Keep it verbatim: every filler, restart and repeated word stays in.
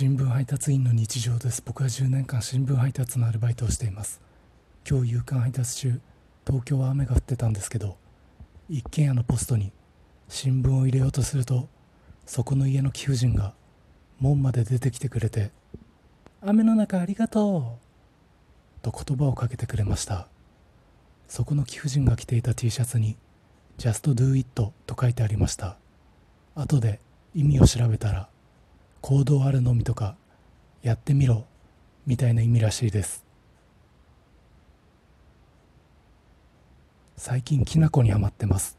新聞配達員の日常です。僕はじゅうねんかん新聞配達のアルバイトをしています。今日夕刊配達中、東京は雨が降ってたんですけど、一軒家のポストに新聞を入れようとすると、そこの家の貴婦人が門まで出てきてくれて、雨の中ありがとうと言葉をかけてくれました。そこの貴婦人が着ていた T シャツに Just do it と書いてありました。後で意味を調べたら、行動あるのみとかやってみろみたいな意味らしいです。最近きな粉にハマってます。